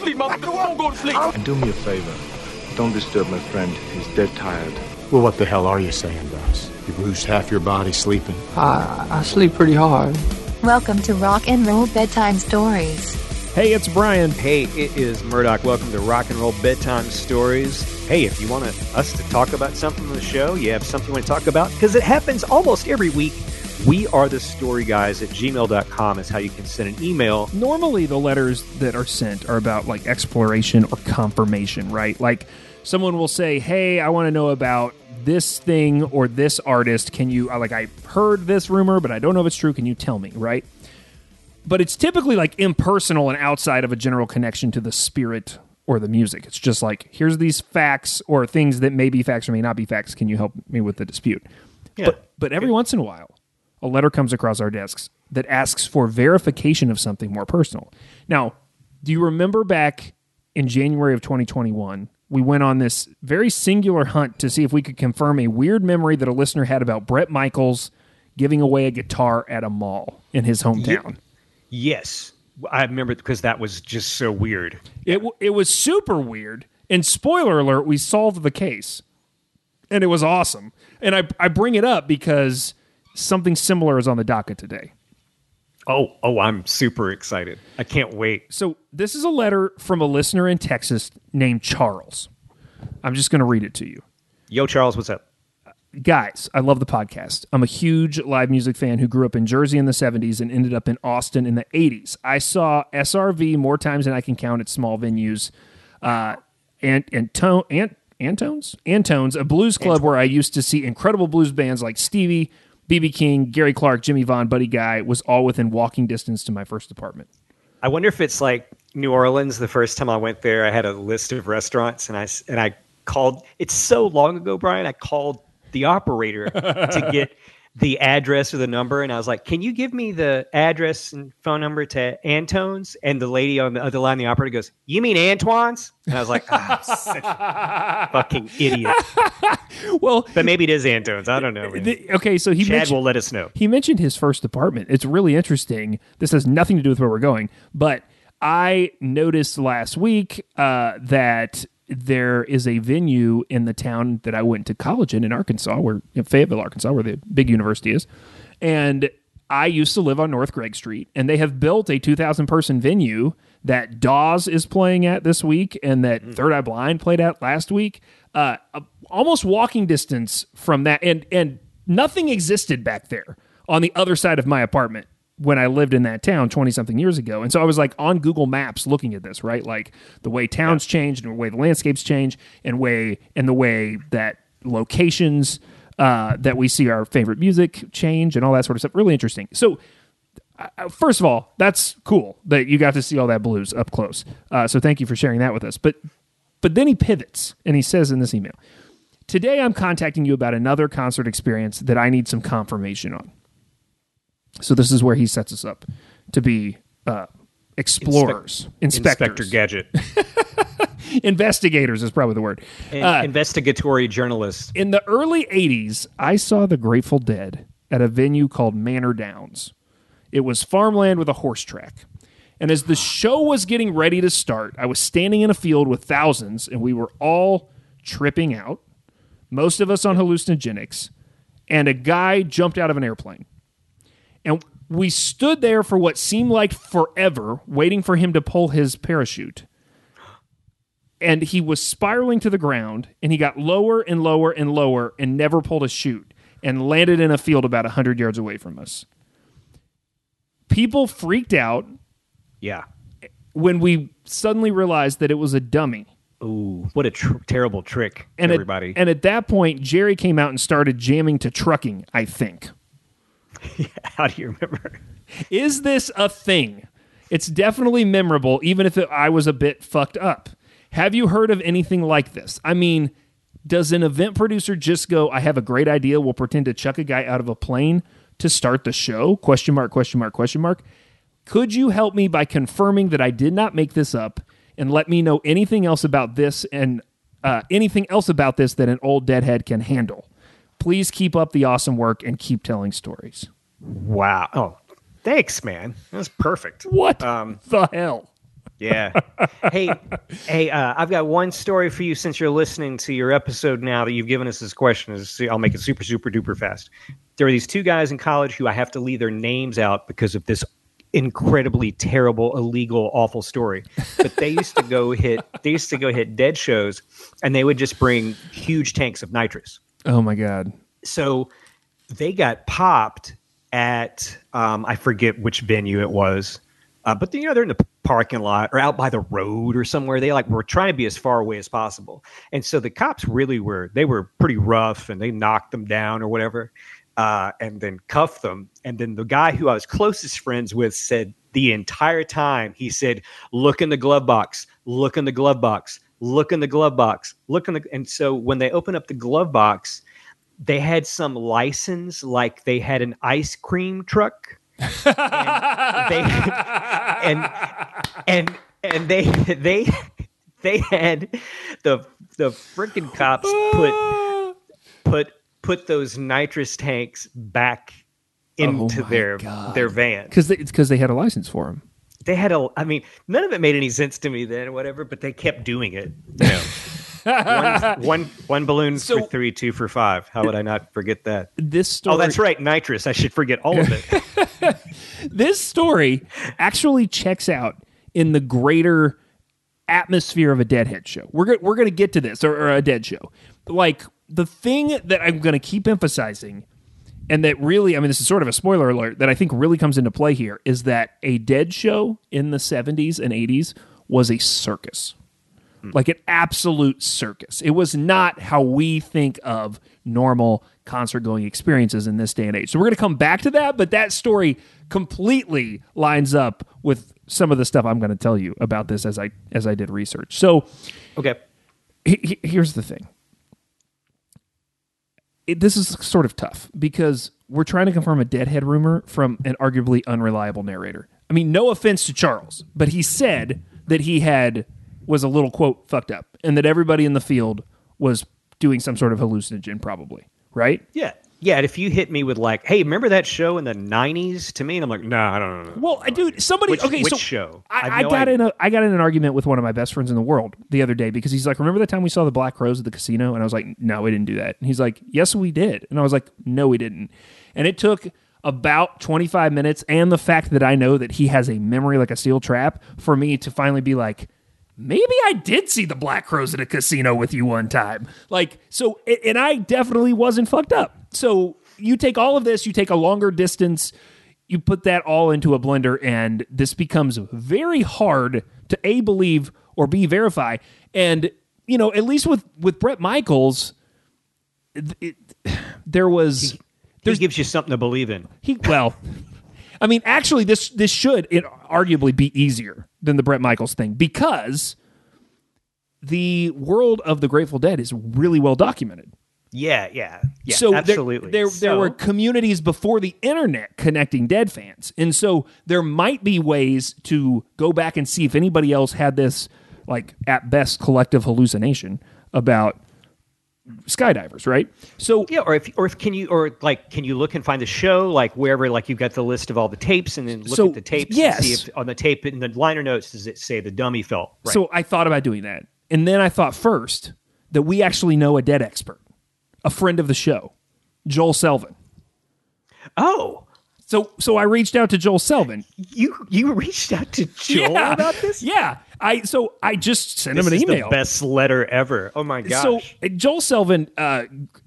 sleep, motherfucker. Don't go to sleep. And do me a favor. Don't disturb my friend. He's dead tired. Well, what the hell are you saying, Doss? You lose half your body sleeping. I sleep pretty hard. Welcome to Rock and Roll Bedtime Stories. Hey, it's Brian. Hey, it is Murdock. Welcome to Rock and Roll Bedtime Stories. Hey, if you want us to talk about something on the show, you have something you want to talk about, because it happens almost every week. We are the story guys at gmail.com is how you can send an email. Normally the letters that are sent are about like exploration or confirmation, right? Like someone will say, hey, I want to know about this thing or this artist. Can you, like, I heard this rumor, but I don't know if it's true. Can you tell me, right? But it's typically like impersonal and outside of a general connection to the spirit or the music. It's just like, here's these facts or things that may be facts or may not be facts. Can you help me with the dispute? Yeah. But every once in a while, a letter comes across our desks that asks for verification of something more personal. Now, do you remember back in January of 2021, we went on this very singular hunt to see if we could confirm a weird memory that a listener had about Bret Michaels giving away a guitar at a mall in his hometown? Yes. I remember because that was just so weird. It was super weird. And spoiler alert, we solved the case. And it was awesome. And I bring it up because something similar is on the docket today. Oh, I'm super excited. I can't wait. So this is a letter from a listener in Texas named Charles. I'm just going to read it to you. Yo, Charles, what's up? Guys, I love the podcast. I'm a huge live music fan who grew up in Jersey in the 70s and ended up in Austin in the 80s. I saw SRV more times than I can count at small venues. Antone's, a blues club where I used to see incredible blues bands like Stevie, B.B. King, Gary Clark, Jimmy Vaughn, Buddy Guy was all within walking distance to my first apartment. I wonder if it's like New Orleans. The first time I went there, I had a list of restaurants, and I called. It's so long ago, Brian. I called the operator to get the address or the number, and I was like, "Can you give me the address and phone number to Antone's?" And the lady on the other line, the operator, goes, "You mean Antoine's?" And I was like, "Ah, oh, such a fucking idiot." Well, but maybe it is Antone's. I don't know. Okay, so Chad will let us know. He mentioned his first apartment. It's really interesting. This has nothing to do with where we're going, but I noticed last week that there is a venue in the town that I went to college in Arkansas, Fayetteville, Arkansas, where the big university is. And I used to live on North Gregg Street, and they have built a 2,000-person venue that Dawes is playing at this week and that Third Eye Blind played at last week. Almost walking distance from that. And nothing existed back there on the other side of my apartment when I lived in that town 20-something years ago. And so I was like on Google Maps looking at this, right? Like the way towns change and the way the landscapes change and the way that locations that we see our favorite music change and all that sort of stuff. Really interesting. So first of all, that's cool that you got to see all that blues up close. So thank you for sharing that with us. But then he pivots and he says in this email, "Today I'm contacting you about another concert experience that I need some confirmation on." So this is where he sets us up to be explorers, inspectors. Inspector Gadget. Investigators is probably the word. Investigatory journalists. In the early 80s, I saw the Grateful Dead at a venue called Manor Downs. It was farmland with a horse track. And as the show was getting ready to start, I was standing in a field with thousands, and we were all tripping out, most of us on hallucinogenics, and a guy jumped out of an airplane. And we stood there for what seemed like forever, waiting for him to pull his parachute. And he was spiraling to the ground, and he got lower and lower and lower and never pulled a chute and landed in a field about 100 yards away from us. People freaked out when we suddenly realized that it was a dummy. Ooh, what a terrible trick, and everybody. And at that point, Jerry came out and started jamming to Trucking, I think. How do you remember? Is this a thing? It's definitely memorable, even if I was a bit fucked up. Have you heard of anything like this? I mean, does an event producer just go, "I have a great idea, we'll pretend to chuck a guy out of a plane to start the show?" Question mark, question mark, question mark. Could you help me by confirming that I did not make this up, and let me know anything else about this and anything else about this that an old deadhead can handle? Please keep up the awesome work and keep telling stories." Wow. Oh, thanks, man. That was perfect. What the hell? Yeah. Hey, I've got one story for you since you're listening to your episode now that you've given us this question. I'll make it super, super duper fast. There were these two guys in college who I have to leave their names out because of this incredibly terrible, illegal, awful story. But they used to go hit Dead shows, and they would just bring huge tanks of nitrous. Oh my God. So they got popped at I forget which venue it was. But then, they're in the parking lot or out by the road or somewhere. They were trying to be as far away as possible. And so the cops were pretty rough, and they knocked them down or whatever, and then cuffed them. And then the guy who I was closest friends with said the entire time, he said, look in the glove box, look in the glove box, look in the glove box, look in the. And so when they opened up the glove box, they had some license, like they had an ice cream truck. and they had the freaking cops put those nitrous tanks back into their van because they had a license for them. They had none of it made any sense to me then or whatever, but they kept doing it. One balloon for 3, 2 for 5. How would I not forget that? This story. Oh, that's right, nitrous. I should forget all of it. This story actually checks out in the greater atmosphere of a Deadhead show. We're going to get to this or a Dead show. Like the thing that I'm going to keep emphasizing, and that really, this is sort of a spoiler alert that I think really comes into play here, is that a Dead show in the 70s and 80s was a circus. Like an absolute circus. It was not how we think of normal concert-going experiences in this day and age. So we're going to come back to that, but that story completely lines up with some of the stuff I'm going to tell you about this as I did research. So, okay, here's the thing. This is sort of tough because we're trying to confirm a Deadhead rumor from an arguably unreliable narrator. No offense to Charles, but he said that he was a little, quote, fucked up, and that everybody in the field was doing some sort of hallucinogen, probably, right? Yeah. Yeah, and if you hit me with hey, remember that show in the 90s to me? And I'm like, no, I don't know. Well, dude, somebody... Which show? I got in an argument with one of my best friends in the world the other day because he's like, remember that time we saw the Black Crows at the casino? And I was like, no, we didn't do that. And he's like, yes, we did. And I was like, no, we didn't. And it took about 25 minutes and the fact that I know that he has a memory like a steel trap for me to finally be like, maybe I did see the Black Crows at a casino with you one time. And I definitely wasn't fucked up. So you take all of this, you take a longer distance, you put that all into a blender, and this becomes very hard to A, believe, or B, verify. And, at least with Bret Michaels, there was... He gives you something to believe in. Actually, this should arguably be easier than the Bret Michaels thing because the world of the Grateful Dead is really well documented. Yeah. So absolutely. There were communities before the internet connecting Dead fans, and so there might be ways to go back and see if anybody else had this, at best, collective hallucination about skydivers, right? So yeah, can you look and find the show wherever you've got the list of all the tapes and then look at the tapes and see if on the tape in the liner notes does it say the dummy fell? Right. So I thought about doing that, and then I thought first that we actually know a Dead expert, a friend of the show, Joel Selvin. Oh. So I reached out to Joel Selvin. You reached out to Joel about this? Yeah. I just sent him an email. The best letter ever. Oh my gosh. So Joel Selvin,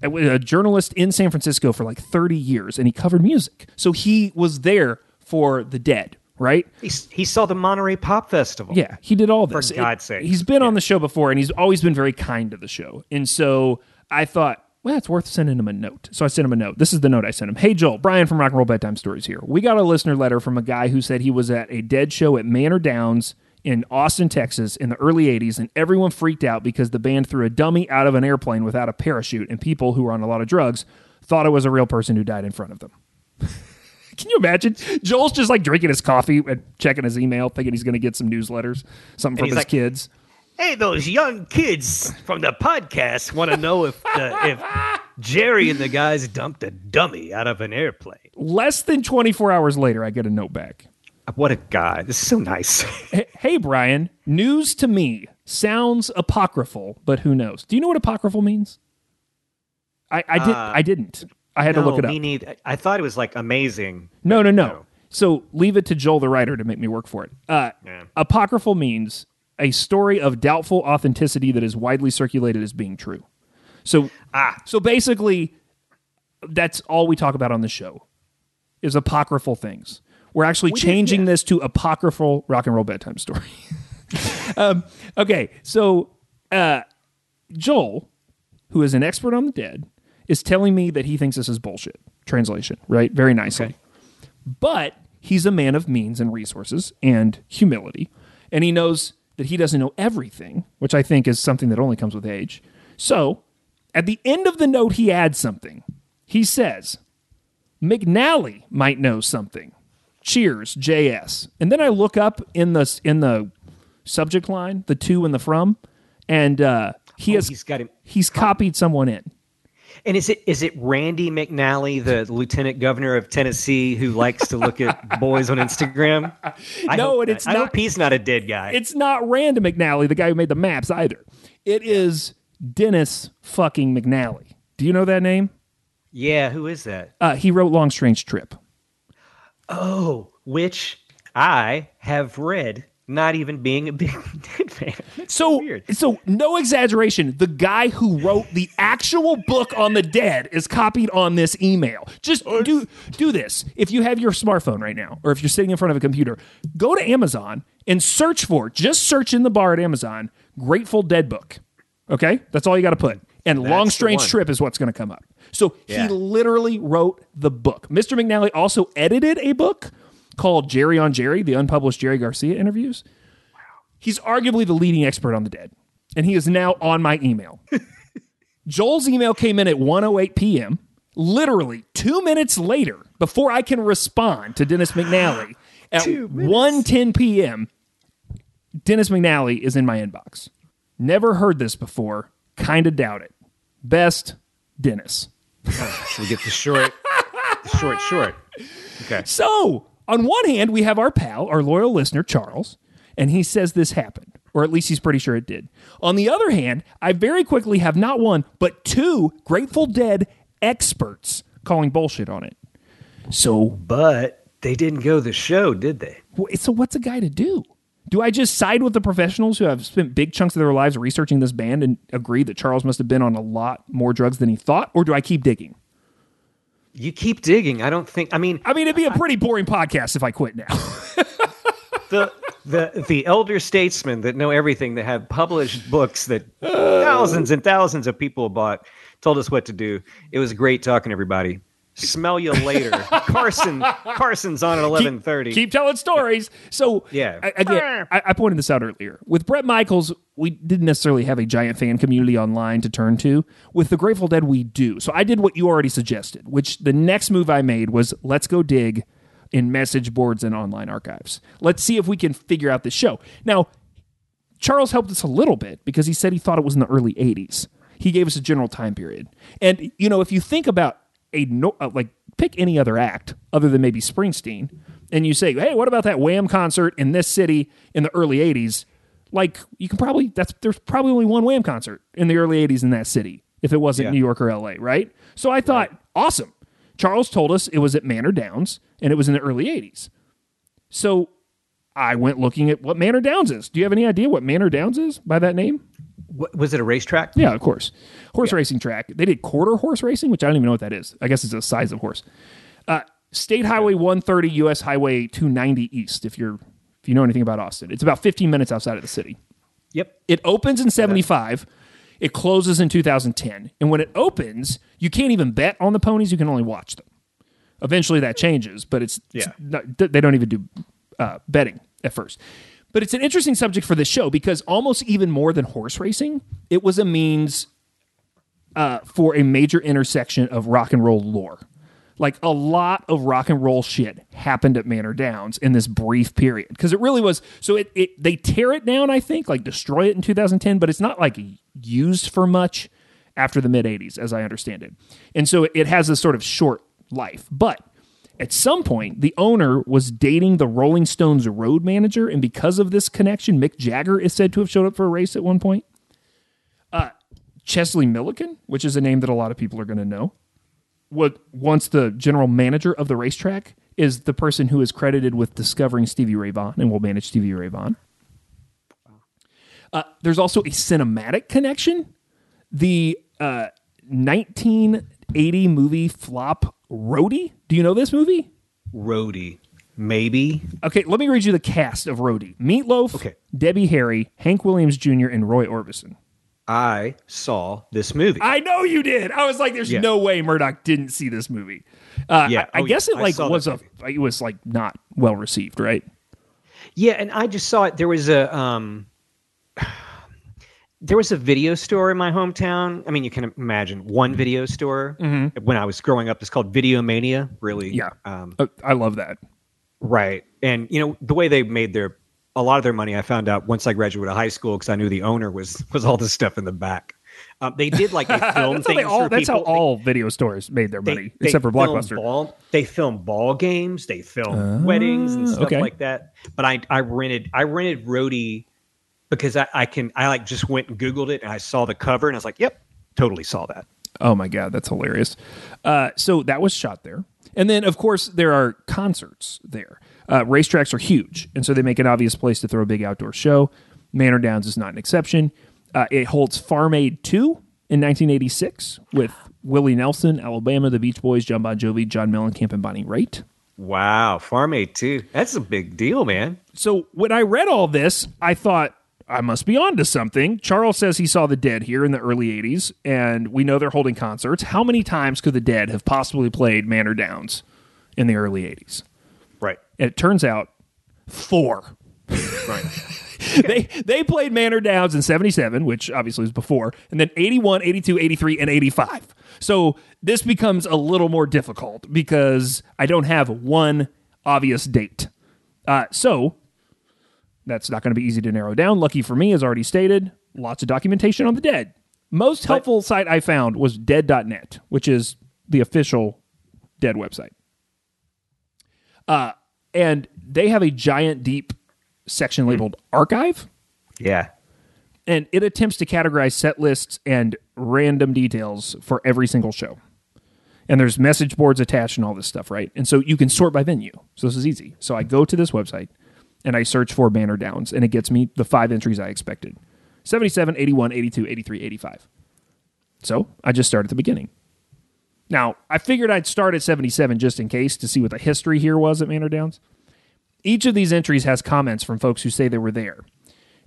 a journalist in San Francisco for 30 years, and he covered music. So he was there for the Dead, right? He saw the Monterey Pop Festival. Yeah, he did all this. For God's sake. He's been on the show before, and he's always been very kind to the show. And so I thought, well, it's worth sending him a note. So I sent him a note. This is the note I sent him. Hey, Joel, Brian from Rock and Roll Bedtime Stories here. We got a listener letter from a guy who said he was at a Dead show at Manor Downs in Austin, Texas in the early 80s, and everyone freaked out because the band threw a dummy out of an airplane without a parachute, and people who were on a lot of drugs thought it was a real person who died in front of them. Can you imagine? Joel's just drinking his coffee and checking his email, thinking he's going to get some newsletters, something from his kids. Hey, those young kids from the podcast want to know if Jerry and the guys dumped a dummy out of an airplane. Less than 24 hours later, I get a note back. What a guy. This is so nice. Hey, Brian, news to me. Sounds apocryphal, but who knows? Do you know what apocryphal means? I didn't. I had to look it up. I thought it was like amazing. No. So leave it to Joel, the writer, to make me work for it. Apocryphal means a story of doubtful authenticity that is widely circulated as being true. So basically, that's all we talk about on the show is apocryphal things. We're actually changing this to apocryphal rock and roll bedtime story. Okay, so Joel, who is an expert on the Dead, is telling me that he thinks this is bullshit. Translation, right? Very nicely. Okay. But he's a man of means and resources and humility, and he knows that he doesn't know everything, which I think is something that only comes with age. So at the end of the note, he adds something. He says, McNally might know something. Cheers, JS. And then I look up in the subject line, the to and the from, and he's copied someone in. And is it Randy McNally, the lieutenant governor of Tennessee, who likes to look at boys on Instagram? I hope he's not a dead guy. It's not Randy McNally, the guy who made the maps either. It is Dennis fucking McNally. Do you know that name? Yeah, who is that? He wrote Long Strange Trip. Oh, which I have read, not even being a big Dead fan. That's so weird. So no exaggeration, the guy who wrote the actual book on the Dead is copied on this email. Just do this. If you have your smartphone right now, or if you're sitting in front of a computer, go to Amazon and search for, just search in the bar at Amazon, Grateful Dead book. Okay? That's all you got to put. And that's Long Strange Trip is what's going to come up. So he literally wrote the book. Mr. McNally also edited a book called Jerry on Jerry, the unpublished Jerry Garcia interviews. Wow. He's arguably the leading expert on the Dead, and he is now on my email. Joel's email came in at 1:08 p.m., literally 2 minutes later, before I can respond to Dennis McNally at 1:10 p.m., Dennis McNally is in my inbox. Never heard this before. Kind of doubt it. Best, Dennis. So we get the short. Okay. So on one hand, we have our pal, our loyal listener, Charles, and he says this happened, or at least he's pretty sure it did. On the other hand, I very quickly have not one, but two Grateful Dead experts calling bullshit on it. So, but they didn't go to the show, did they? So what's a guy to do? Do I just side with the professionals who have spent big chunks of their lives researching this band and agree that Charles must have been on a lot more drugs than he thought, or do I keep digging? You keep digging. I mean, it'd be a pretty boring podcast if I quit now. The elder statesmen that know everything, that have published books that thousands and thousands of people bought, told us what to do. It was great talking to everybody. Smell you later. Carson's on at 11:30. Keep telling stories. So yeah. I pointed this out earlier. With Bret Michaels, we didn't necessarily have a giant fan community online to turn to. With the Grateful Dead, we do. So I did what you already suggested, which the next move I made was, let's go dig in message boards and online archives. Let's see if we can figure out this show. Now, Charles helped us a little bit because he said he thought it was in the early 80s. He gave us a general time period. And, you know, if you think about pick any other act other than maybe Springsteen, and you say, hey, what about that Wham concert in this city in the early 80s? Like, you can probably, there's probably only one Wham concert in the early 80s in that city, if it wasn't New York or LA, right? So I thought, awesome. Charles told us it was at Manor Downs, and it was in the early 80s. So I went looking at what Manor Downs is. Do you have any idea what Manor Downs is by that name? Was it a racetrack? Yeah, of course. Horse racing track. They did quarter horse racing, which I don't even know what that is. I guess it's the size of horse. State Highway 130, U.S. Highway 290 East, if you know anything about Austin. It's about 15 minutes outside of the city. Yep. It opens in 75. It closes in 2010. And when it opens, you can't even bet on the ponies. You can only watch them. Eventually that changes, but they don't even do betting at first. But it's an interesting subject for this show because almost even more than horse racing, it was a means for a major intersection of rock and roll lore. Like, a lot of rock and roll shit happened at Manor Downs in this brief period. Because it really was... So they tear it down, I think, like destroy it in 2010, but it's not like used for much after the mid-'80s, as I understand it. And so it has this sort of short life. But At some point, the owner was dating the Rolling Stones road manager, and because of this connection, Mick Jagger is said to have showed up for a race at one point. Chesley Milliken, which is a name that a lot of people are going to know, once the general manager of the racetrack, is the person who is credited with discovering Stevie Ray Vaughan and will manage Stevie Ray Vaughan. There's also a cinematic connection. The 1980 movie flop Roadie. Do you know this movie? Roadie. Maybe. Okay, let me read you the cast of Roadie. Meatloaf, Debbie Harry, Hank Williams Jr., and Roy Orbison. I saw this movie. I know you did. I was like, there's no way Murdock didn't see this movie. It was like not well received, right? Yeah, and I just saw it. There was a video store in my hometown. I mean, you can imagine one video store when I was growing up. It's called Video Mania. Really? Yeah. I love that. Right. And you know, the way they made a lot of their money, I found out once I graduated high school, because I knew the owner was all this stuff in the back. They did like a film thing. That's how all video stores made their money, except for Blockbuster. They film ball games, they film weddings and stuff like that. But I rented Roadie because I just went and Googled it and I saw the cover and I was like, yep, totally saw that. Oh my God, that's hilarious. So that was shot there. And then, of course, there are concerts there. Racetracks are huge, and so they make an obvious place to throw a big outdoor show. Manor Downs is not an exception. It holds Farm Aid 2 in 1986 with Willie Nelson, Alabama, the Beach Boys, John Bon Jovi, John Mellencamp, and Bonnie Raitt. Wow, Farm Aid 2. That's a big deal, man. So when I read all this, I thought, I must be on to something. Charles says he saw the Dead here in the early 80s, and we know they're holding concerts. How many times could the Dead have possibly played Manor Downs in the early 80s? Right. And it turns out, 4. Right. They played Manor Downs in 77, which obviously was before, and then 81, 82, 83, and 85. So this becomes a little more difficult because I don't have one obvious date. So that's not going to be easy to narrow down. Lucky for me, as already stated, lots of documentation on the Dead. Most helpful site I found was dead.net, which is the official Dead website. And they have a giant, deep section labeled archive. Yeah. And it attempts to categorize set lists and random details for every single show. And there's message boards attached and all this stuff, right? And so you can sort by venue. So this is easy. So I go to this website and I search for Manor Downs, and it gets me the 5 entries I expected. 77, 81, 82, 83, 85. So I just start at the beginning. Now, I figured I'd start at 77 just in case to see what the history here was at Manor Downs. Each of these entries has comments from folks who say they were there.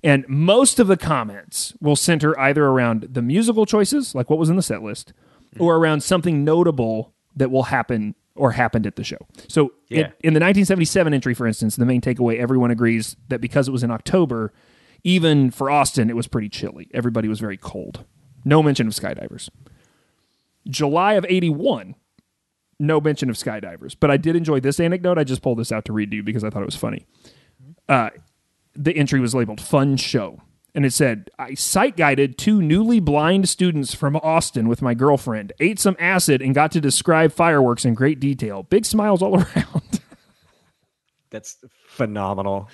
And most of the comments will center either around the musical choices, like what was in the set list, or around something notable that will happen or happened at the show. So in the 1977 entry, for instance, the main takeaway, everyone agrees that because it was in October, even for Austin, it was pretty chilly. Everybody was very cold. No mention of skydivers. July of 81, no mention of skydivers. But I did enjoy this anecdote. I just pulled this out to read to you because I thought it was funny. The entry was labeled Fun Show. And it said, I sight-guided 2 newly blind students from Austin with my girlfriend, ate some acid, and got to describe fireworks in great detail. Big smiles all around. That's phenomenal.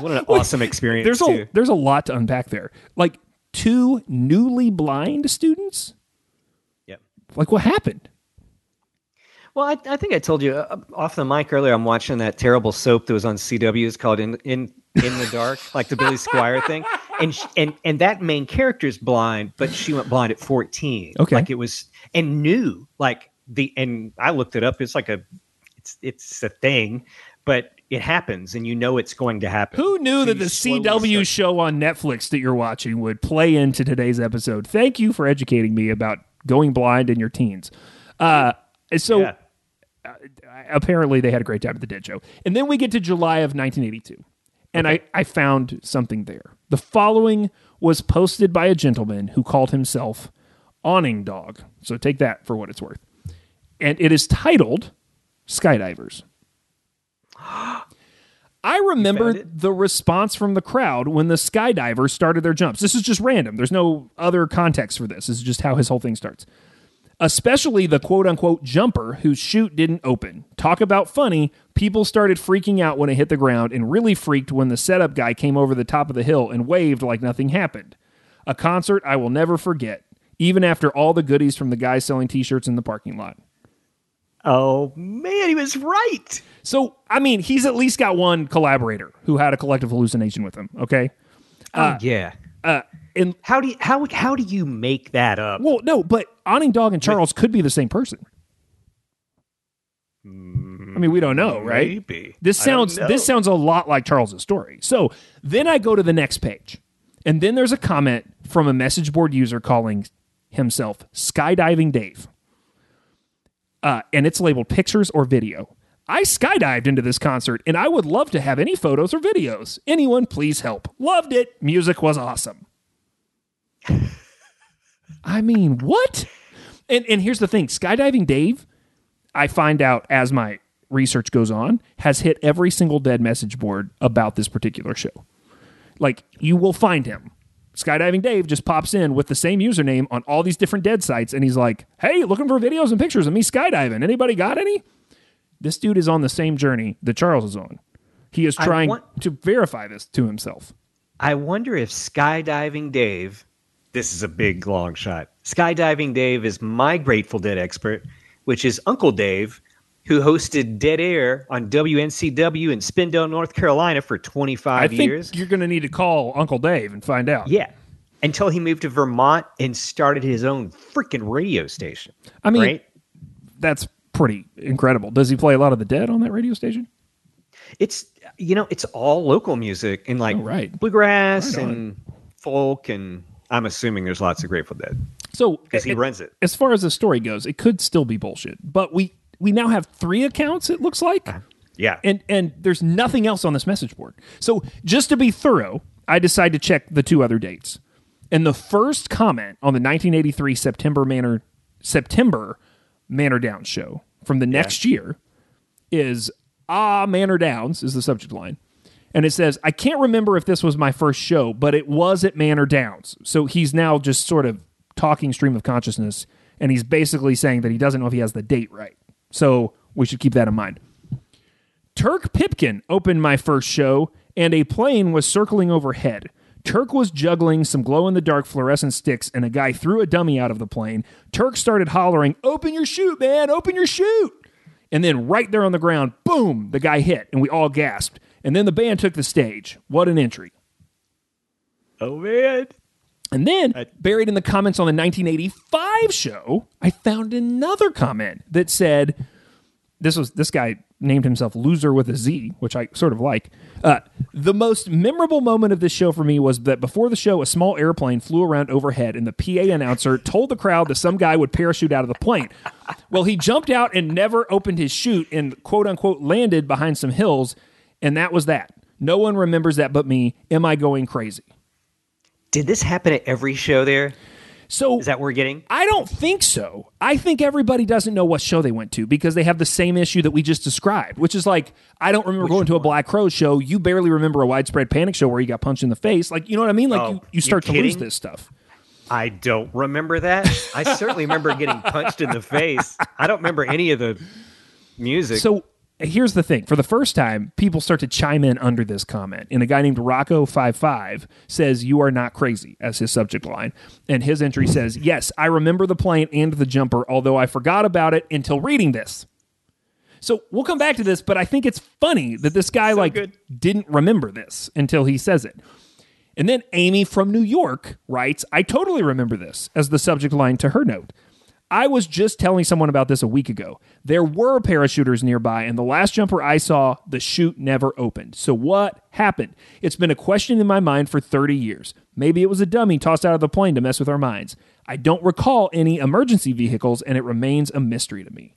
What an awesome experience, There's a lot to unpack there. Like, 2 newly blind students? Yep. Like, what happened? Well, I think I told you off the mic earlier, I'm watching that terrible soap that was on CW. It's called In the Dark, like the Billy Squire thing. And that main character is blind, but she went blind at 14. Okay. Like it was, and knew, like and I looked it up. It's like it's a thing, but it happens and you know it's going to happen. Who knew that the CW show on Netflix that you're watching would play into today's episode? Thank you for educating me about going blind in your teens. Apparently they had a great time at the Dead show. And then we get to July of 1982. And I found something there. The following was posted by a gentleman who called himself Awning Dog. So take that for what it's worth. And it is titled Skydivers. I remember the response from the crowd when the skydivers started their jumps. This is just random. There's no other context for this. This is just how his whole thing starts. especially the quote-unquote jumper whose chute didn't open. Talk about funny. People started freaking out when it hit the ground and really freaked when the setup guy came over the top of the hill and waved like nothing happened. A concert I will never forget, even after all the goodies from the guy selling T-shirts in the parking lot. Oh, man, he was right. So, I mean, he's at least got one collaborator who had a collective hallucination with him, okay? Yeah. And how do you make that up? Well, no, but Awning Dog and Charles could be the same person. I mean, we don't know, right? Maybe. This sounds a lot like Charles's story. So then I go to the next page, and then there's a comment from a message board user calling himself Skydiving Dave. And it's labeled pictures or video. I skydived into this concert, and I would love to have any photos or videos. Anyone, please help. Loved it. Music was awesome. I mean, what? And here's the thing. Skydiving Dave, I find out as my research goes on, has hit every single Dead message board about this particular show. Like, you will find him. Skydiving Dave just pops in with the same username on all these different Dead sites, and he's like, hey, looking for videos and pictures of me skydiving. Anybody got any? This dude is on the same journey that Charles is on. He is trying to verify this to himself. I wonder if Skydiving Dave, this is a big long shot, Skydiving Dave is my Grateful Dead expert, which is Uncle Dave, who hosted Dead Air on WNCW in Spindale, North Carolina for 25 years. I think you're going to need to call Uncle Dave and find out. Yeah. Until he moved to Vermont and started his own freaking radio station. I mean, right? That's pretty incredible. Does he play a lot of the Dead on that radio station? It's, you know, it's all local music and like bluegrass and folk, and I'm assuming there's lots of Grateful Dead. So because he runs it. As far as the story goes, it could still be bullshit, but we now have 3 accounts, it looks like. Yeah. And there's nothing else on this message board. So just to be thorough, I decide to check the 2 other dates. And the first comment on the 1983 September Manor Downs show from the next year is, Manor Downs is the subject line. And it says, I can't remember if this was my first show, but it was at Manor Downs. So he's now just sort of talking stream of consciousness, and he's basically saying that he doesn't know if he has the date right. So we should keep that in mind. Turk Pipkin opened my first show, and a plane was circling overhead. Turk was juggling some glow-in-the-dark fluorescent sticks, and a guy threw a dummy out of the plane. Turk started hollering, open your chute, man, open your chute. And then right there on the ground, boom, the guy hit, and we all gasped. And then the band took the stage. What an entry. Oh, man. And then, buried in the comments on the 1985 show, I found another comment that said, this guy named himself Loser with a Z, which I sort of like. The most memorable moment of this show for me was that before the show, a small airplane flew around overhead, and the PA announcer told the crowd that some guy would parachute out of the plane. Well, he jumped out and never opened his chute and, quote-unquote, landed behind some hills, and that was that. No one remembers that but me. Am I going crazy? Did this happen at every show there? So is that what we're getting? I don't think so. I think everybody doesn't know what show they went to because they have the same issue that we just described, which is like, I don't remember going to a Black Crowes show. You barely remember a Widespread Panic show where you got punched in the face. Like, you know what I mean? Like, you start to lose this stuff. I don't remember that. I certainly remember getting punched in the face. I don't remember any of the music. So here's the thing. For the first time, people start to chime in under this comment. And a guy named Rocco55 says, you are not crazy, as his subject line. And his entry says, yes, I remember the plane and the jumper, although I forgot about it until reading this. So we'll come back to this, but I think it's funny that this guy didn't remember this until he says it. And then Amy from New York writes, I totally remember this, as the subject line to her note. I was just telling someone about this a week ago. There were parachuters nearby, and the last jumper I saw, the chute never opened. So what happened? It's been a question in my mind for 30 years. Maybe it was a dummy tossed out of the plane to mess with our minds. I don't recall any emergency vehicles, and it remains a mystery to me.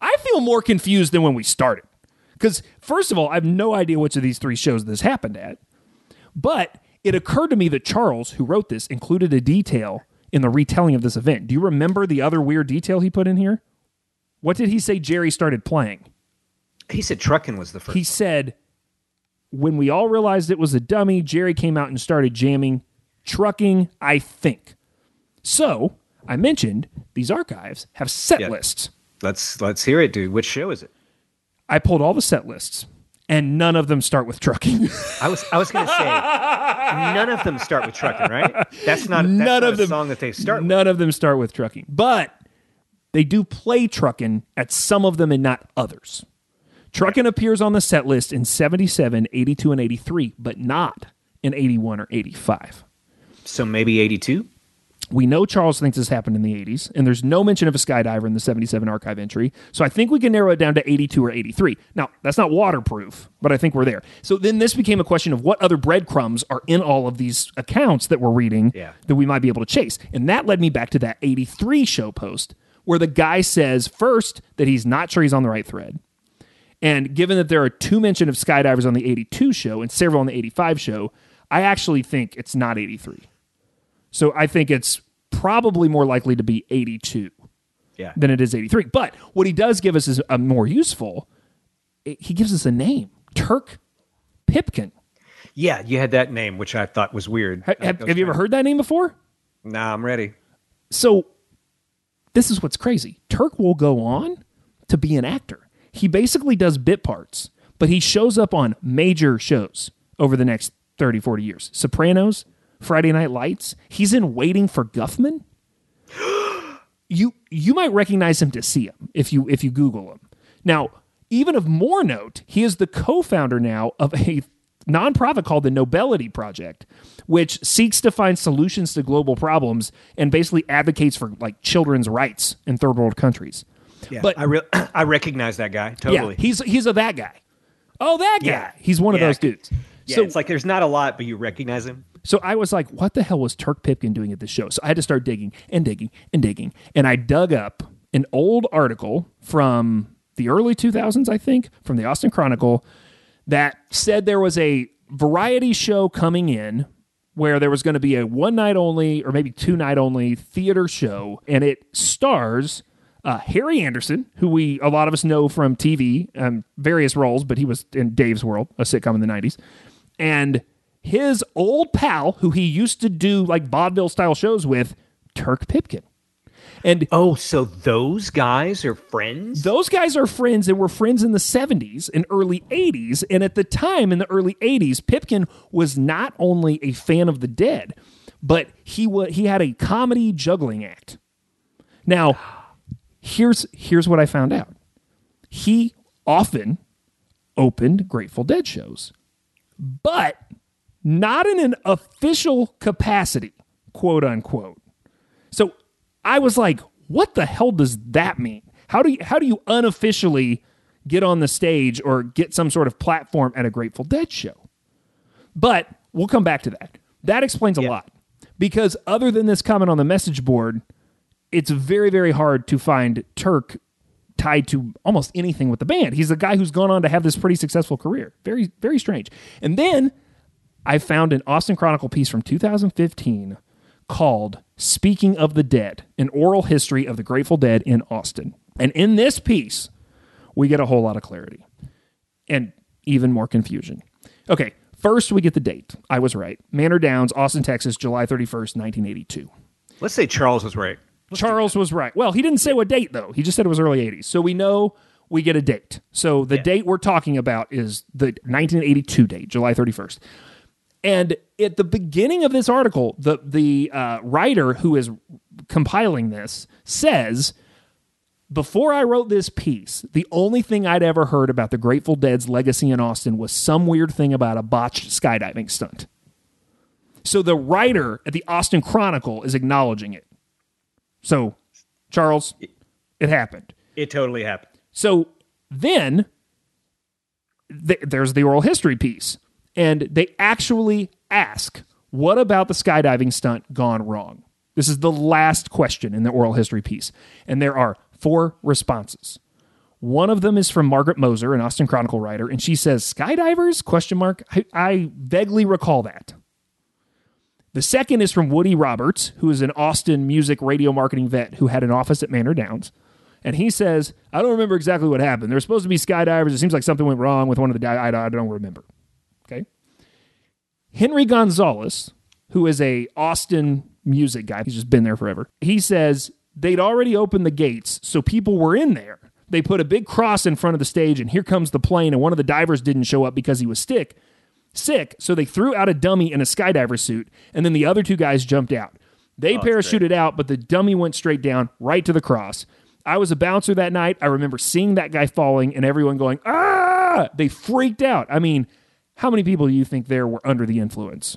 I feel more confused than when we started. Because, first of all, I have no idea which of these 3 shows this happened at. But it occurred to me that Charles, who wrote this, included a detail in the retelling of this event. Do you remember the other weird detail he put in here? What did he say Jerry started playing? He said trucking was the first. He said, when we all realized it was a dummy, Jerry came out and started jamming trucking, I think. So I mentioned these archives have set lists. Let's hear it, dude. Which show is it? I pulled all the set lists, and none of them start with trucking. I was going to say, none of them start with trucking, right? That's not a song that they start with. None of them start with trucking. But they do play trucking at some of them and not others. Truckin' appears on the set list in 77, 82, and 83, but not in 81 or 85. So maybe 82? We know Charles thinks this happened in the 80s, and there's no mention of a skydiver in the 77 archive entry, so I think we can narrow it down to 82 or 83. Now, that's not waterproof, but I think we're there. So then this became a question of what other breadcrumbs are in all of these accounts that we're reading that we might be able to chase. And that led me back to that 83 show post, where the guy says, first, that he's not sure he's on the right thread. And given that there are two mentions of skydivers on the 82 show and several on the 85 show, I actually think it's not 83. So I think it's probably more likely to be 82 than it is 83. But what he does give us is a more useful, he gives us a name, Turk Pipkin. Yeah, you had that name, which I thought was weird. Have you ever heard that name before? Nah, I'm ready. So this is what's crazy. Turk will go on to be an actor. He basically does bit parts, but he shows up on major shows over the next 30, 40 years. Sopranos, Friday Night Lights. He's in Waiting for Guffman. You might recognize him to see him if you Google him. Now, even of more note, he is the co-founder now of a nonprofit called the Nobelity Project, which seeks to find solutions to global problems and basically advocates for like children's rights in third world countries. Yeah, but I recognize that guy totally. Yeah, he's a that guy. Oh, that guy. Yeah. He's one of those dudes. Yeah, so it's like there's not a lot, but you recognize him. So I was like, what the hell was Turk Pipkin doing at this show? So I had to start digging, and I dug up an old article from the early 2000s, I think, from the Austin Chronicle, that said there was a variety show coming in where there was going to be a one night only or maybe two night only theater show, and it stars. Harry Anderson, who a lot of us know from TV, various roles, but he was in Dave's World, a sitcom in the 90s. And his old pal, who he used to do like vaudeville-style shows with, Turk Pipkin. And oh, so those guys are friends? Those guys are friends and were friends in the 70s and early 80s. And at the time, in the early 80s, Pipkin was not only a fan of the Dead, but he had a comedy juggling act. Now... Here's what I found out. He often opened Grateful Dead shows, but not in an official capacity, quote unquote. So I was like, what the hell does that mean? How do you unofficially get on the stage or get some sort of platform at a Grateful Dead show? But we'll come back to that. That explains a lot, because other than this comment on the message board, it's very, very hard to find Turk tied to almost anything with the band. He's a guy who's gone on to have this pretty successful career. Very, very strange. And then I found an Austin Chronicle piece from 2015 called Speaking of the Dead, an Oral History of the Grateful Dead in Austin. And in this piece, we get a whole lot of clarity and even more confusion. Okay, first we get the date. I was right. Manor Downs, Austin, Texas, July 31st, 1982. Let's say Charles was right. Charles was right. Well, he didn't say what date, though. He just said it was early 80s. So we know we get a date. So the date we're talking about is the 1982 date, July 31st. And at the beginning of this article, the writer who is compiling this says, before I wrote this piece, the only thing I'd ever heard about the Grateful Dead's legacy in Austin was some weird thing about a botched skydiving stunt. So the writer at the Austin Chronicle is acknowledging it. So, Charles, it happened. It totally happened. So, then, there's the oral history piece. And they actually ask, what about the skydiving stunt gone wrong? This is the last question in the oral history piece. And there are 4 responses. One of them is from Margaret Moser, an Austin Chronicle writer. And she says, skydivers? I vaguely recall that. The second is from Woody Roberts, who is an Austin music radio marketing vet who had an office at Manor Downs. And he says, I don't remember exactly what happened. There were supposed to be skydivers. It seems like something went wrong with one of the guys. I don't remember. Okay. Henry Gonzalez, who is a Austin music guy. He's just been there forever. He says they'd already opened the gates, so people were in there. They put a big cross in front of the stage, and here comes the plane, and one of the divers didn't show up because he was sick, so they threw out a dummy in a skydiver suit, and then the other two guys jumped out. They parachuted out, but the dummy went straight down, right to the cross. I was a bouncer that night. I remember seeing that guy falling and everyone going, ah! They freaked out. I mean, how many people do you think there were under the influence?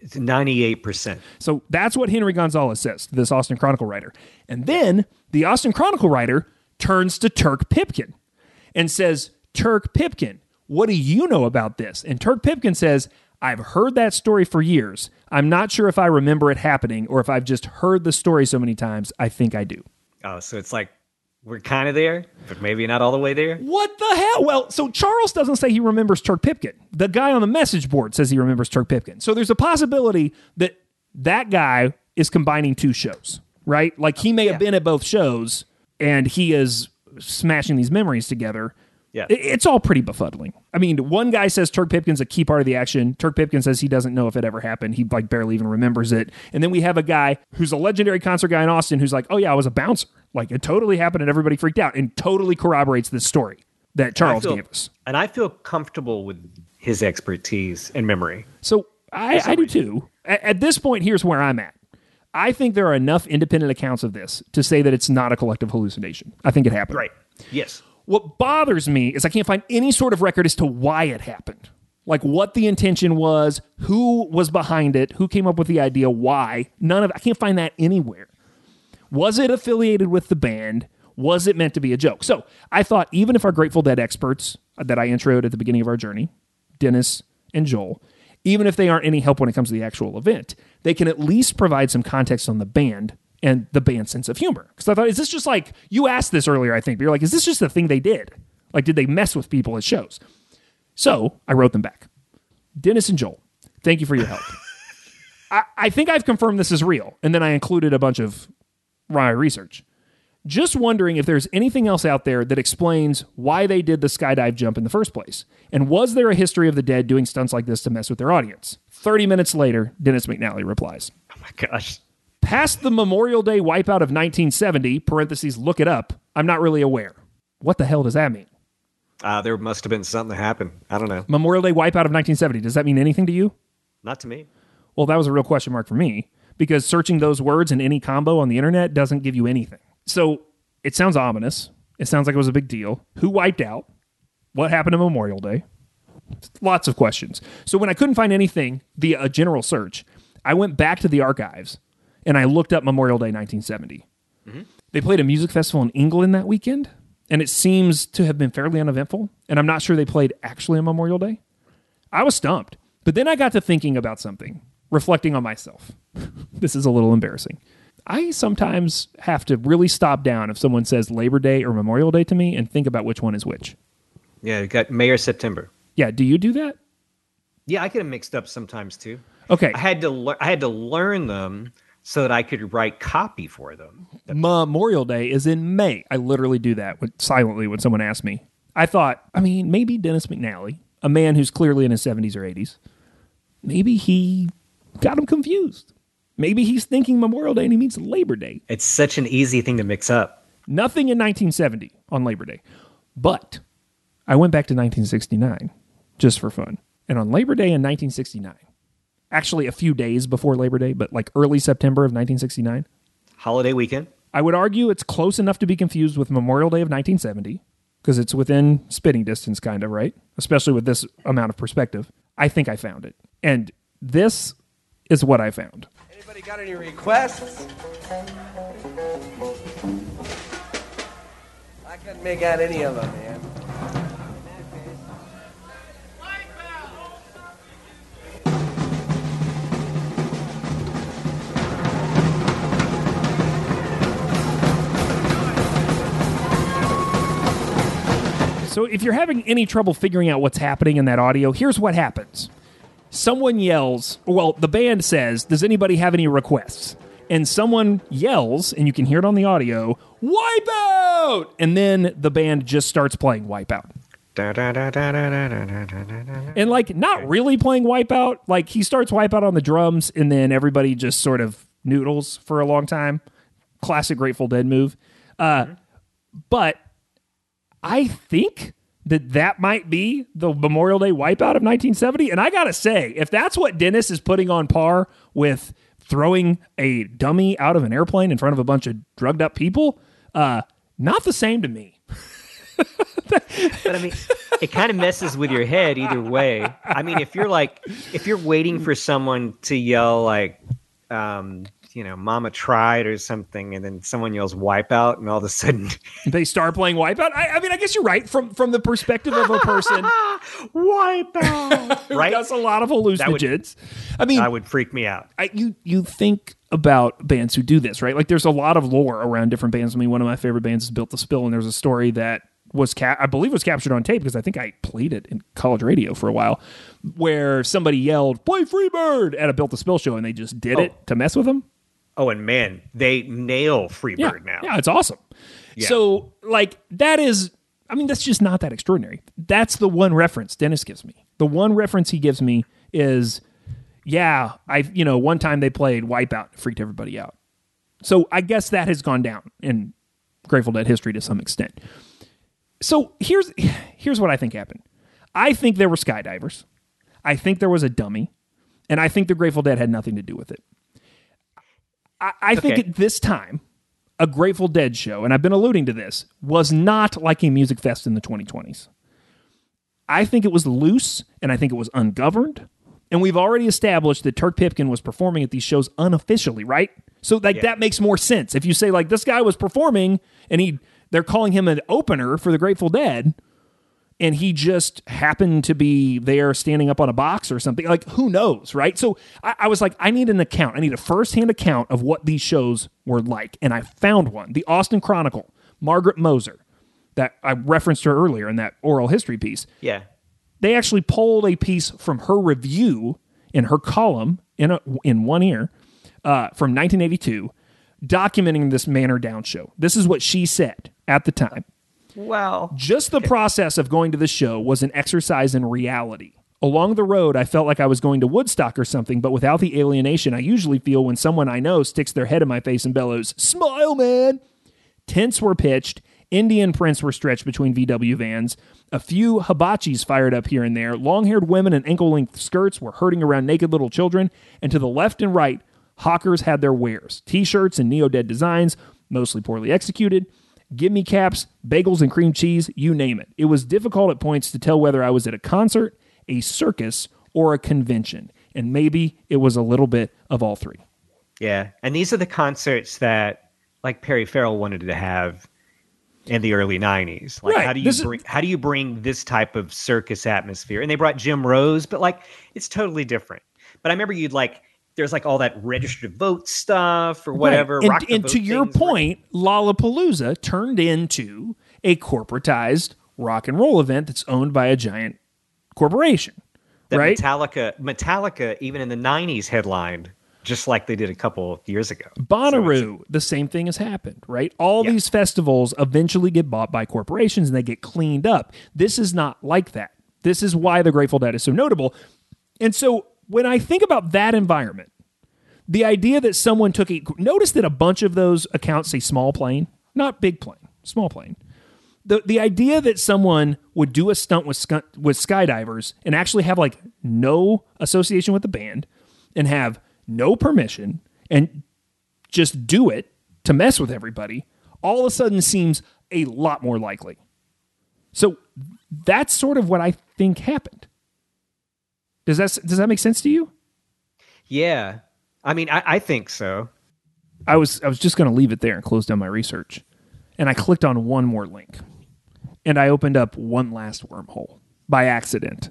It's 98%. So that's what Henry Gonzalez says, this Austin Chronicle writer. And then the Austin Chronicle writer turns to Turk Pipkin and says, Turk Pipkin, what do you know about this? And Turk Pipkin says, I've heard that story for years. I'm not sure if I remember it happening or if I've just heard the story so many times. I think I do. Oh, so it's like we're kind of there, but maybe not all the way there. What the hell? Well, so Charles doesn't say he remembers Turk Pipkin. The guy on the message board says he remembers Turk Pipkin. So there's a possibility that that guy is combining two shows, right? Like he may have been at both shows and he is smashing these memories together. Yeah, it's all pretty befuddling. I mean, one guy says Turk Pipkin's a key part of the action. Turk Pipkin says he doesn't know if it ever happened. He like barely even remembers it. And then we have a guy who's a legendary concert guy in Austin who's like, oh yeah, I was a bouncer. Like it totally happened and everybody freaked out, and totally corroborates this story that Charles gave us. And I feel comfortable with his expertise and memory. So I do too. At this point, here's where I'm at. I think there are enough independent accounts of this to say that it's not a collective hallucination. I think it happened. Right. Yes. What bothers me is I can't find any sort of record as to why it happened. Like what the intention was, who was behind it, who came up with the idea, why. I can't find that anywhere. Was it affiliated with the band? Was it meant to be a joke? So I thought even if our Grateful Dead experts that I introed at the beginning of our journey, Dennis and Joel, even if they aren't any help when it comes to the actual event, they can at least provide some context on the band and the band's sense of humor. Because I thought, is this just like, you asked this earlier, I think, but you're like, is this just the thing they did? Like, did they mess with people at shows? So I wrote them back. Dennis and Joel, thank you for your help. I think I've confirmed this is real. And then I included a bunch of my research. Just wondering if there's anything else out there that explains why they did the skydive jump in the first place. And was there a history of the Dead doing stunts like this to mess with their audience? 30 minutes later, Dennis McNally replies. Oh my gosh. Past the Memorial Day wipeout of 1970, parentheses, look it up, I'm not really aware. What the hell does that mean? There must have been something that happened. I don't know. Memorial Day wipeout of 1970, does that mean anything to you? Not to me. Well, that was a real question mark for me, because searching those words in any combo on the internet doesn't give you anything. So it sounds ominous. It sounds like it was a big deal. Who wiped out? What happened to Memorial Day? Lots of questions. So when I couldn't find anything via a general search, I went back to the archives. And I looked up Memorial Day 1970. Mm-hmm. They played a music festival in England that weekend, and it seems to have been fairly uneventful, and I'm not sure they played actually on Memorial Day. I was stumped, but then I got to thinking about something, reflecting on myself. This is a little embarrassing. I sometimes have to really stop down if someone says Labor Day or Memorial Day to me and think about which one is which. Yeah, you got May or September. Yeah, do you do that? Yeah, I get them mixed up sometimes too. Okay. I had to learn them so that I could write copy for them. Memorial Day is in May. I literally do that silently when someone asks me. I thought, maybe Dennis McNally, a man who's clearly in his 70s or 80s, maybe he got him confused. Maybe he's thinking Memorial Day and he means Labor Day. It's such an easy thing to mix up. Nothing in 1970 on Labor Day. But I went back to 1969 just for fun. And on Labor Day in 1969... actually a few days before Labor Day, but like early September of 1969. Holiday weekend. I would argue it's close enough to be confused with Memorial Day of 1970, because it's within spitting distance, kind of, right? Especially with this amount of perspective. I think I found it. And this is what I found. Anybody got any requests? I couldn't make out any of them, man. So if you're having any trouble figuring out what's happening in that audio, here's what happens. Someone yells, well, the band says, does anybody have any requests? And someone yells, and you can hear it on the audio, Wipeout! And then the band just starts playing Wipeout. And like not really playing Wipeout. Like he starts Wipeout on the drums and then everybody just sort of noodles for a long time. Classic Grateful Dead move. But I think that might be the Memorial Day Wipeout of 1970. And I got to say, if that's what Dennis is putting on par with throwing a dummy out of an airplane in front of a bunch of drugged up people, not the same to me. But I mean, it kind of messes with your head either way. I mean, if you're waiting for someone to yell like, Mama tried or something, and then someone yells Wipeout, and all of a sudden they start playing Wipeout. I mean, I guess you're right from the perspective of a person. Wipeout, who right? That's a lot of hallucinogens. That would freak me out. You think about bands who do this, right? Like, there's a lot of lore around different bands. I mean, one of my favorite bands is Built to Spill, and there's a story that I believe was captured on tape because I think I played it in college radio for a while, where somebody yelled "Play Freebird" at a Built to Spill show, and they just did it to mess with them. Oh, and man, they nail Freebird now. Yeah, it's awesome. Yeah. So, like, that's just not that extraordinary. That's the one reference Dennis gives me. The one reference he gives me is, one time they played Wipeout, freaked everybody out. So I guess that has gone down in Grateful Dead history to some extent. So here's what I think happened. I think there were skydivers. I think there was a dummy. And I think the Grateful Dead had nothing to do with it. I think at this time, a Grateful Dead show, and I've been alluding to this, was not like a music fest in the 2020s. I think it was loose, and I think it was ungoverned. And we've already established that Turk Pipkin was performing at these shows unofficially, right? So that makes more sense. If you say, like, this guy was performing, and they're calling him an opener for the Grateful Dead, and he just happened to be there standing up on a box or something. Like, who knows, right? So I was like, I need an account. I need a firsthand account of what these shows were like. And I found one. The Austin Chronicle, Margaret Moser, that I referenced her earlier in that oral history piece. Yeah. They actually pulled a piece from her review in her column in One Ear from 1982 documenting this Manor Down show. This is what she said at the time. Wow. Just the process of going to the show was an exercise in reality. Along the road, I felt like I was going to Woodstock or something, but without the alienation I usually feel when someone I know sticks their head in my face and bellows, "Smile, man!" Tents were pitched. Indian prints were stretched between VW vans. A few hibachis fired up here and there. Long-haired women in ankle-length skirts were herding around naked little children. And to the left and right, hawkers had their wares. T-shirts and Neo-Dead designs, mostly poorly executed. Gimme caps, bagels and cream cheese, you name it. It was difficult at points to tell whether I was at a concert, a circus, or a convention. And maybe it was a little bit of all three. Yeah. And these are the concerts that, like, Perry Farrell wanted to have in the early 90s. Like, right. How do you bring this type of circus atmosphere? And they brought Jim Rose, but, like, it's totally different. But I remember there's like all that registered vote stuff or whatever. Right. And to your point, Lollapalooza turned into a corporatized rock and roll event that's owned by a giant corporation. Right? Metallica, even in the 90s, headlined, just like they did a couple of years ago. Bonnaroo, the same thing has happened, right? All these festivals eventually get bought by corporations and they get cleaned up. This is not like that. This is why the Grateful Dead is so notable. And so, when I think about that environment, the idea that someone notice that a bunch of those accounts say small plane, not big plane, small plane. The idea that someone would do a stunt with skydivers and actually have, like, no association with the band and have no permission and just do it to mess with everybody, all of a sudden seems a lot more likely. So that's sort of what I think happened. Does that make sense to you? Yeah. I mean, I think so. I was just going to leave it there and close down my research. And I clicked on one more link. And I opened up one last wormhole by accident.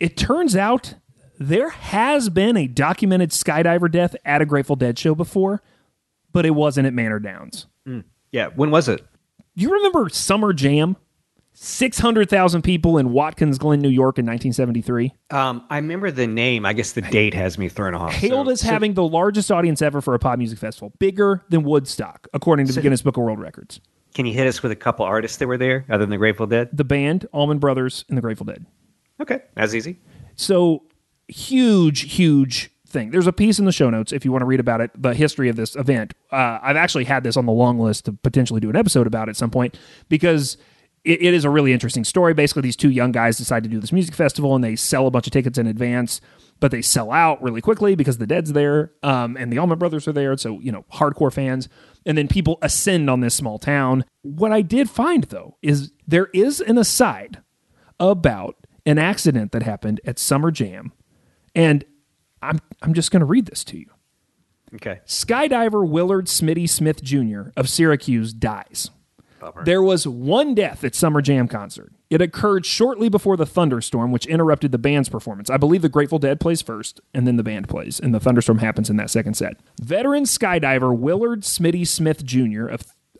It turns out there has been a documented skydiver death at a Grateful Dead show before, but it wasn't at Manor Downs. Mm. Yeah. When was it? You remember Summer Jam? 600,000 people in Watkins Glen, New York in 1973. I remember the name. I guess the date has me thrown off. Hailed as having the largest audience ever for a pop music festival, bigger than Woodstock, according to the Guinness Book of World Records. Can you hit us with a couple artists that were there other than the Grateful Dead? The band, Allman Brothers, and the Grateful Dead. Okay, that's easy. So huge, huge thing. There's a piece in the show notes if you want to read about it, the history of this event. I've actually had this on the long list to potentially do an episode about at some point because it is a really interesting story. Basically, these two young guys decide to do this music festival, and they sell a bunch of tickets in advance, but they sell out really quickly because the Dead's there, and the Allman Brothers are there, so, you know, hardcore fans. And then people ascend on this small town. What I did find, though, is there is an aside about an accident that happened at Summer Jam, and I'm just going to read this to you. Okay. Skydiver Willard Smitty Smith Jr. of Syracuse dies. Bummer. There was one death at Summer Jam concert. It occurred shortly before the thunderstorm, which interrupted the band's performance. I believe the Grateful Dead plays first, and then the band plays, and the thunderstorm happens in that second set. Veteran skydiver Willard Smitty Smith Jr.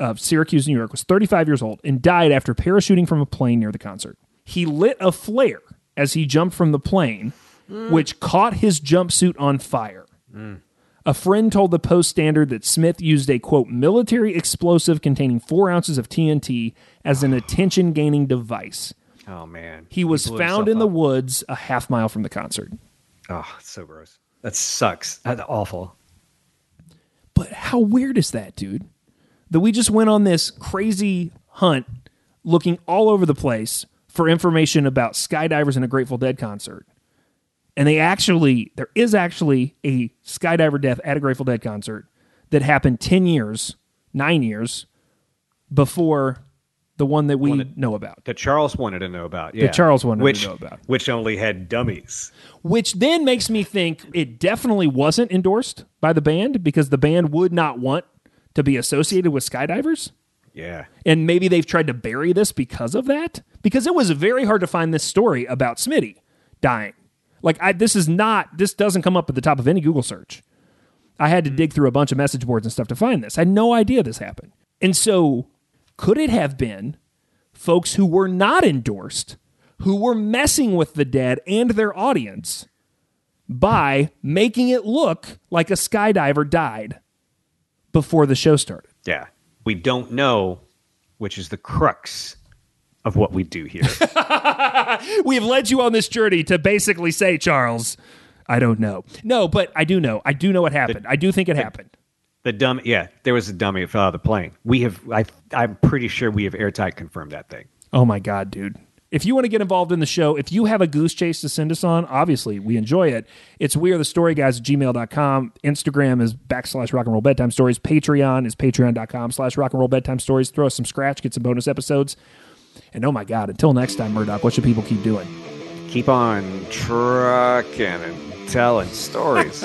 of Syracuse, New York, was 35 years old and died after parachuting from a plane near the concert. He lit a flare as he jumped from the plane, which caught his jumpsuit on fire. Mm. A friend told the Post Standard that Smith used a, quote, military explosive containing 4 ounces of TNT as an attention-gaining device. Oh, man. He was found in the woods a half mile from the concert. Oh, it's so gross. That sucks. That's awful. But how weird is that, dude? That we just went on this crazy hunt looking all over the place for information about skydivers in a Grateful Dead concert. And there is actually a skydiver death at a Grateful Dead concert that happened 9 years before the one that we know about. That Charles wanted to know about. Yeah. That Charles wanted to know about. Which only had dummies. Which then makes me think it definitely wasn't endorsed by the band because the band would not want to be associated with skydivers. Yeah. And maybe they've tried to bury this because of that. Because it was very hard to find this story about Smitty dying. Like, this doesn't come up at the top of any Google search. I had to dig through a bunch of message boards and stuff to find this. I had no idea this happened. And so, could it have been folks who were not endorsed, who were messing with the Dead and their audience by making it look like a skydiver died before the show started? Yeah. We don't know, which is the crux of what we do here. We have led you on this journey to basically say, Charles, I don't know. No, but I do know. I do know what happened. I do think it happened. The dummy, yeah, there was a dummy that fell out of the plane. I'm pretty sure we have airtight confirmed that thing. Oh my God, dude. If you want to get involved in the show, if you have a goose chase to send us on, obviously we enjoy it. It's wearethestoryguys@gmail.com. Instagram is /rockandrollbedtimestories. Patreon is patreon.com/rockandrollbedtimestories. Throw us some scratch, get some bonus episodes. And oh my God, until next time, Murdoch, what should people keep doing? Keep on trucking and telling stories.